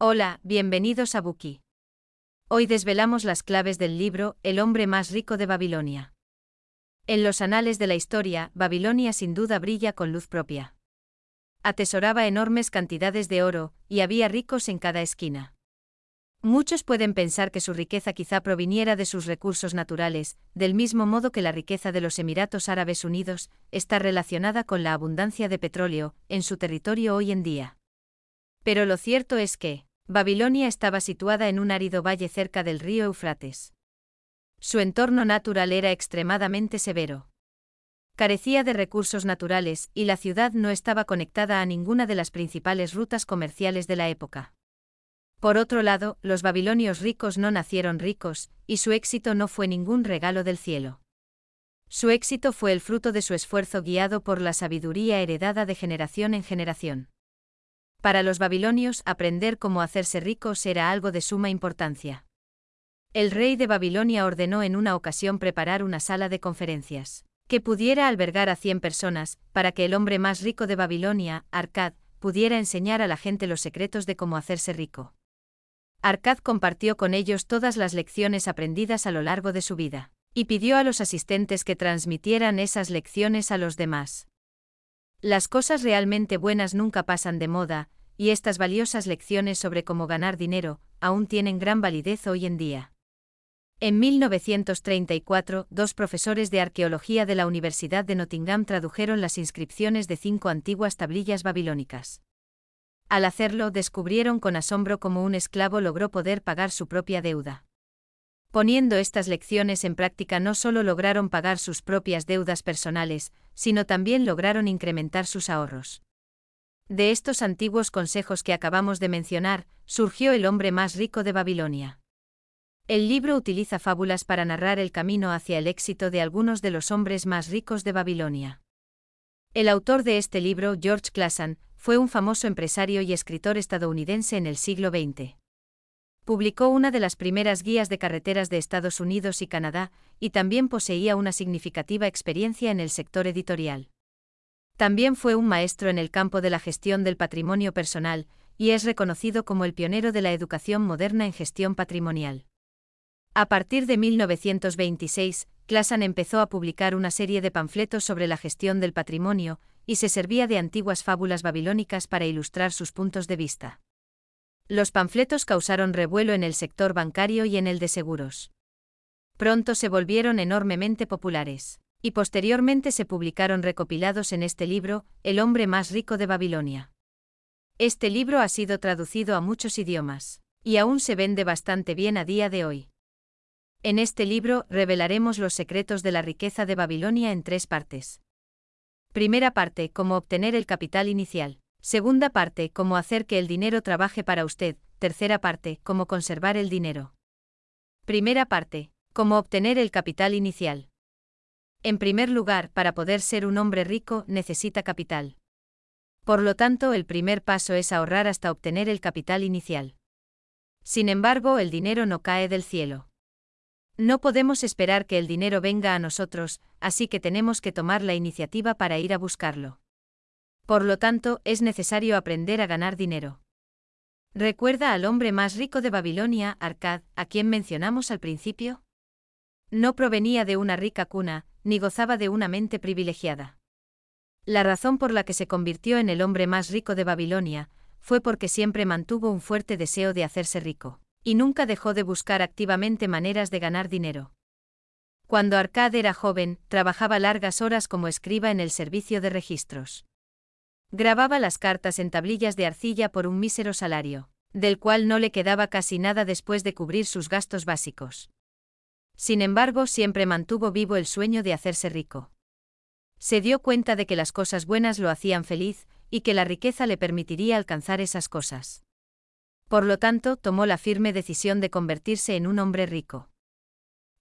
Hola, bienvenidos a Bookey. Hoy desvelamos las claves del libro El hombre más rico de Babilonia. En los anales de la historia, Babilonia sin duda brilla con luz propia. Atesoraba enormes cantidades de oro, y había ricos en cada esquina. Muchos pueden pensar que su riqueza quizá proviniera de sus recursos naturales, del mismo modo que la riqueza de los Emiratos Árabes Unidos está relacionada con la abundancia de petróleo en su territorio hoy en día. Pero lo cierto es que Babilonia estaba situada en un árido valle cerca del río Éufrates. Su entorno natural era extremadamente severo. Carecía de recursos naturales y la ciudad no estaba conectada a ninguna de las principales rutas comerciales de la época. Por otro lado, los babilonios ricos no nacieron ricos, y su éxito no fue ningún regalo del cielo. Su éxito fue el fruto de su esfuerzo guiado por la sabiduría heredada de generación en generación. Para los babilonios, aprender cómo hacerse ricos era algo de suma importancia. El rey de Babilonia ordenó en una ocasión preparar una sala de conferencias que pudiera albergar a 100 personas, para que el hombre más rico de Babilonia, Arkad, pudiera enseñar a la gente los secretos de cómo hacerse rico. Arkad compartió con ellos todas las lecciones aprendidas a lo largo de su vida, y pidió a los asistentes que transmitieran esas lecciones a los demás. Las cosas realmente buenas nunca pasan de moda, y estas valiosas lecciones sobre cómo ganar dinero aún tienen gran validez hoy en día. En 1934, dos profesores de arqueología de la Universidad de Nottingham tradujeron las inscripciones de 5 antiguas tablillas babilónicas. Al hacerlo, descubrieron con asombro cómo un esclavo logró poder pagar su propia deuda. Poniendo estas lecciones en práctica, no solo lograron pagar sus propias deudas personales, sino también lograron incrementar sus ahorros. De estos antiguos consejos que acabamos de mencionar, surgió El hombre más rico de Babilonia. El libro utiliza fábulas para narrar el camino hacia el éxito de algunos de los hombres más ricos de Babilonia. El autor de este libro, George Clason, fue un famoso empresario y escritor estadounidense en el siglo XX. Publicó una de las primeras guías de carreteras de Estados Unidos y Canadá, y también poseía una significativa experiencia en el sector editorial. También fue un maestro en el campo de la gestión del patrimonio personal, y es reconocido como el pionero de la educación moderna en gestión patrimonial. A partir de 1926, Clason empezó a publicar una serie de panfletos sobre la gestión del patrimonio, y se servía de antiguas fábulas babilónicas para ilustrar sus puntos de vista. Los panfletos causaron revuelo en el sector bancario y en el de seguros. Pronto se volvieron enormemente populares, y posteriormente se publicaron recopilados en este libro, El hombre más rico de Babilonia. Este libro ha sido traducido a muchos idiomas, y aún se vende bastante bien a día de hoy. En este libro revelaremos los secretos de la riqueza de Babilonia en 3 partes. Primera parte, cómo obtener el capital inicial. Segunda parte, cómo hacer que el dinero trabaje para usted. Tercera parte, cómo conservar el dinero. Primera parte, cómo obtener el capital inicial. En primer lugar, para poder ser un hombre rico, necesita capital. Por lo tanto, el primer paso es ahorrar hasta obtener el capital inicial. Sin embargo, el dinero no cae del cielo. No podemos esperar que el dinero venga a nosotros, así que tenemos que tomar la iniciativa para ir a buscarlo. Por lo tanto, es necesario aprender a ganar dinero. ¿Recuerda al hombre más rico de Babilonia, Arkad, a quien mencionamos al principio? No provenía de una rica cuna, ni gozaba de una mente privilegiada. La razón por la que se convirtió en el hombre más rico de Babilonia fue porque siempre mantuvo un fuerte deseo de hacerse rico, y nunca dejó de buscar activamente maneras de ganar dinero. Cuando Arkad era joven, trabajaba largas horas como escriba en el servicio de registros. Grababa las cartas en tablillas de arcilla por un mísero salario, del cual no le quedaba casi nada después de cubrir sus gastos básicos. Sin embargo, siempre mantuvo vivo el sueño de hacerse rico. Se dio cuenta de que las cosas buenas lo hacían feliz, y que la riqueza le permitiría alcanzar esas cosas. Por lo tanto, tomó la firme decisión de convertirse en un hombre rico.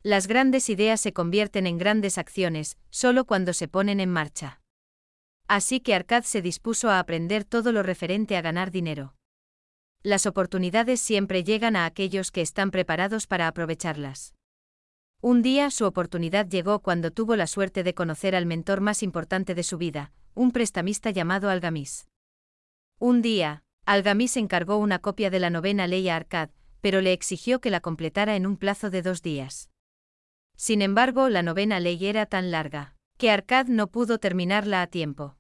Las grandes ideas se convierten en grandes acciones, solo cuando se ponen en marcha. Así que Arkad se dispuso a aprender todo lo referente a ganar dinero. Las oportunidades siempre llegan a aquellos que están preparados para aprovecharlas. Un día su oportunidad llegó cuando tuvo la suerte de conocer al mentor más importante de su vida, un prestamista llamado Algamish. Un día, Algamish encargó una copia de la novena ley a Arkad, pero le exigió que la completara en un plazo de 2 días. Sin embargo, la novena ley era tan larga que Arkad no pudo terminarla a tiempo.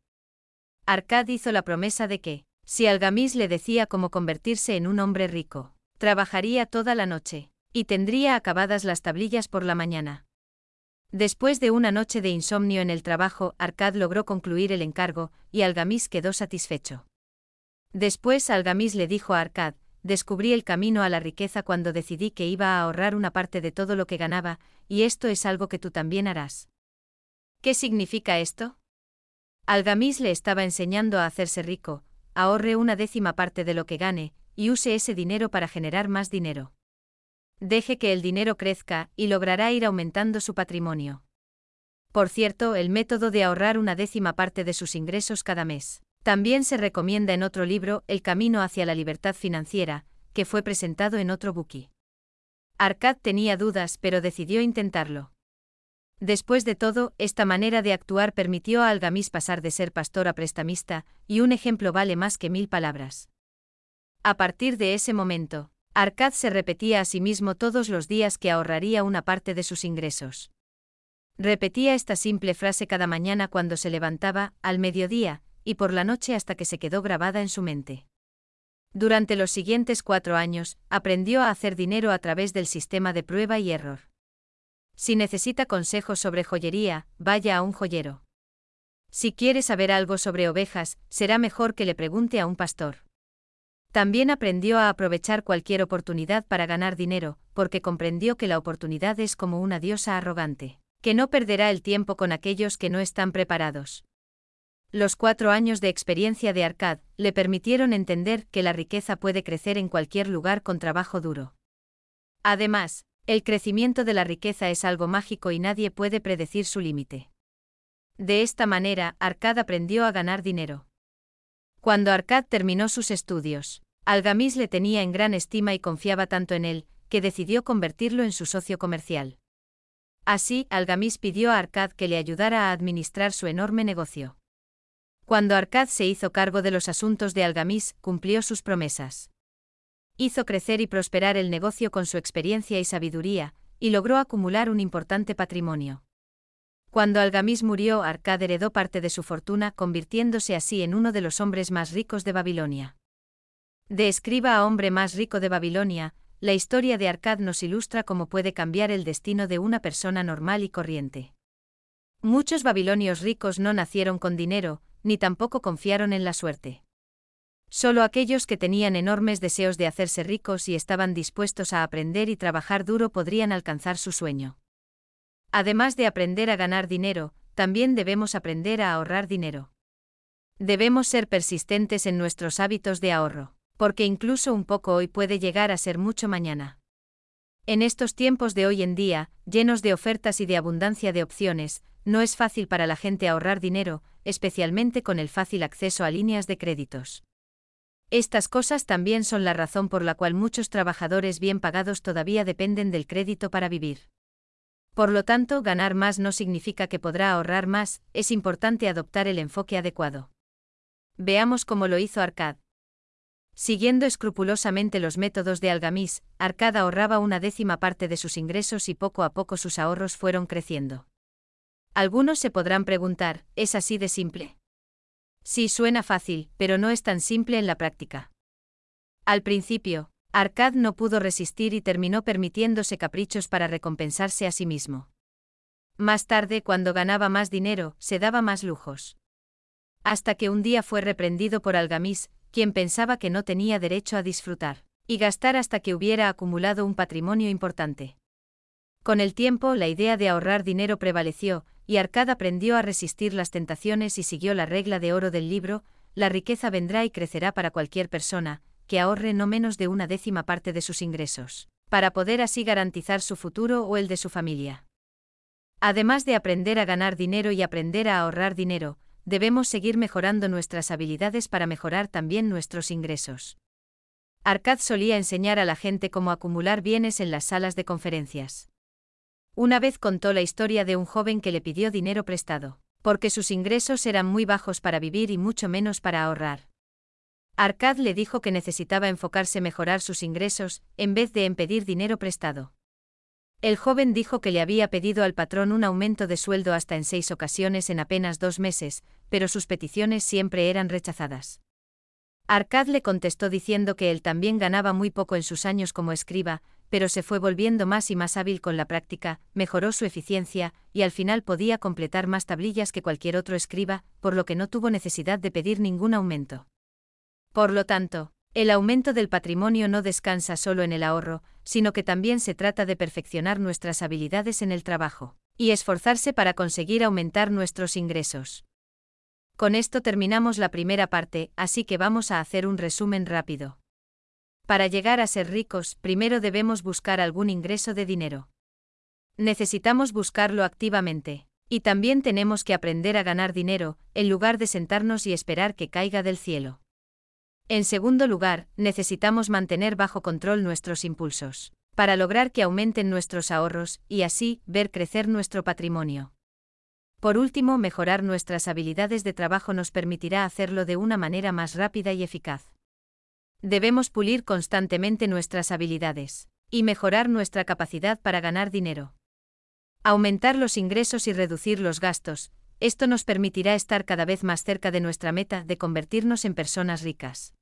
Arkad hizo la promesa de que, si Algamish le decía cómo convertirse en un hombre rico, trabajaría toda la noche y tendría acabadas las tablillas por la mañana. Después de una noche de insomnio en el trabajo, Arkad logró concluir el encargo y Algamish quedó satisfecho. Después Algamish le dijo a Arkad: descubrí el camino a la riqueza cuando decidí que iba a ahorrar una parte de todo lo que ganaba, y esto es algo que tú también harás. ¿Qué significa esto? Algamish le estaba enseñando a hacerse rico: ahorre una 10ª parte de lo que gane, y use ese dinero para generar más dinero. Deje que el dinero crezca, y logrará ir aumentando su patrimonio. Por cierto, el método de ahorrar una 10ª parte de sus ingresos cada mes también se recomienda en otro libro, El camino hacia la libertad financiera, que fue presentado en otro Bookey. Arkad tenía dudas, pero decidió intentarlo. Después de todo, esta manera de actuar permitió a Algamish pasar de ser pastor a prestamista, y un ejemplo vale más que 1000 palabras. A partir de ese momento, Arkad se repetía a sí mismo todos los días que ahorraría una parte de sus ingresos. Repetía esta simple frase cada mañana cuando se levantaba, al mediodía, y por la noche hasta que se quedó grabada en su mente. Durante los siguientes 4 años, aprendió a hacer dinero a través del sistema de prueba y error. Si necesita consejos sobre joyería, vaya a un joyero. Si quiere saber algo sobre ovejas, será mejor que le pregunte a un pastor. También aprendió a aprovechar cualquier oportunidad para ganar dinero, porque comprendió que la oportunidad es como una diosa arrogante, que no perderá el tiempo con aquellos que no están preparados. Los 4 años de experiencia de Arkad le permitieron entender que la riqueza puede crecer en cualquier lugar con trabajo duro. Además, el crecimiento de la riqueza es algo mágico y nadie puede predecir su límite. De esta manera, Arkad aprendió a ganar dinero. Cuando Arkad terminó sus estudios, Algamish le tenía en gran estima y confiaba tanto en él, que decidió convertirlo en su socio comercial. Así, Algamish pidió a Arkad que le ayudara a administrar su enorme negocio. Cuando Arkad se hizo cargo de los asuntos de Algamish, cumplió sus promesas. Hizo crecer y prosperar el negocio con su experiencia y sabiduría, y logró acumular un importante patrimonio. Cuando Algamish murió, Arkad heredó parte de su fortuna, convirtiéndose así en uno de los hombres más ricos de Babilonia. De escriba a hombre más rico de Babilonia, la historia de Arkad nos ilustra cómo puede cambiar el destino de una persona normal y corriente. Muchos babilonios ricos no nacieron con dinero, ni tampoco confiaron en la suerte. Solo aquellos que tenían enormes deseos de hacerse ricos y estaban dispuestos a aprender y trabajar duro podrían alcanzar su sueño. Además de aprender a ganar dinero, también debemos aprender a ahorrar dinero. Debemos ser persistentes en nuestros hábitos de ahorro, porque incluso un poco hoy puede llegar a ser mucho mañana. En estos tiempos de hoy en día, llenos de ofertas y de abundancia de opciones, no es fácil para la gente ahorrar dinero, especialmente con el fácil acceso a líneas de créditos. Estas cosas también son la razón por la cual muchos trabajadores bien pagados todavía dependen del crédito para vivir. Por lo tanto, ganar más no significa que podrá ahorrar más, es importante adoptar el enfoque adecuado. Veamos cómo lo hizo Arkad. Siguiendo escrupulosamente los métodos de Algamish, Arkad ahorraba una 10ª parte de sus ingresos y poco a poco sus ahorros fueron creciendo. Algunos se podrán preguntar, ¿es así de simple? Sí, suena fácil, pero no es tan simple en la práctica. Al principio, Arkad no pudo resistir y terminó permitiéndose caprichos para recompensarse a sí mismo. Más tarde, cuando ganaba más dinero, se daba más lujos. Hasta que un día fue reprendido por Algamish, quien pensaba que no tenía derecho a disfrutar y gastar hasta que hubiera acumulado un patrimonio importante. Con el tiempo, la idea de ahorrar dinero prevaleció, y Arkad aprendió a resistir las tentaciones y siguió la regla de oro del libro: la riqueza vendrá y crecerá para cualquier persona que ahorre no menos de una 10ª parte de sus ingresos, para poder así garantizar su futuro o el de su familia. Además de aprender a ganar dinero y aprender a ahorrar dinero, debemos seguir mejorando nuestras habilidades para mejorar también nuestros ingresos. Arkad solía enseñar a la gente cómo acumular bienes en las salas de conferencias. Una vez contó la historia de un joven que le pidió dinero prestado, porque sus ingresos eran muy bajos para vivir y mucho menos para ahorrar. Arkad le dijo que necesitaba enfocarse en mejorar sus ingresos, en vez de en pedir dinero prestado. El joven dijo que le había pedido al patrón un aumento de sueldo hasta en 6 ocasiones en apenas 2 meses, pero sus peticiones siempre eran rechazadas. Arkad le contestó diciendo que él también ganaba muy poco en sus años como escriba, pero se fue volviendo más y más hábil con la práctica, mejoró su eficiencia, y al final podía completar más tablillas que cualquier otro escriba, por lo que no tuvo necesidad de pedir ningún aumento. Por lo tanto, el aumento del patrimonio no descansa solo en el ahorro, sino que también se trata de perfeccionar nuestras habilidades en el trabajo, y esforzarse para conseguir aumentar nuestros ingresos. Con esto terminamos la primera parte, así que vamos a hacer un resumen rápido. Para llegar a ser ricos, primero debemos buscar algún ingreso de dinero. Necesitamos buscarlo activamente, y también tenemos que aprender a ganar dinero, en lugar de sentarnos y esperar que caiga del cielo. En segundo lugar, necesitamos mantener bajo control nuestros impulsos, para lograr que aumenten nuestros ahorros, y así, ver crecer nuestro patrimonio. Por último, mejorar nuestras habilidades de trabajo nos permitirá hacerlo de una manera más rápida y eficaz. Debemos pulir constantemente nuestras habilidades y mejorar nuestra capacidad para ganar dinero. Aumentar los ingresos y reducir los gastos, esto nos permitirá estar cada vez más cerca de nuestra meta de convertirnos en personas ricas.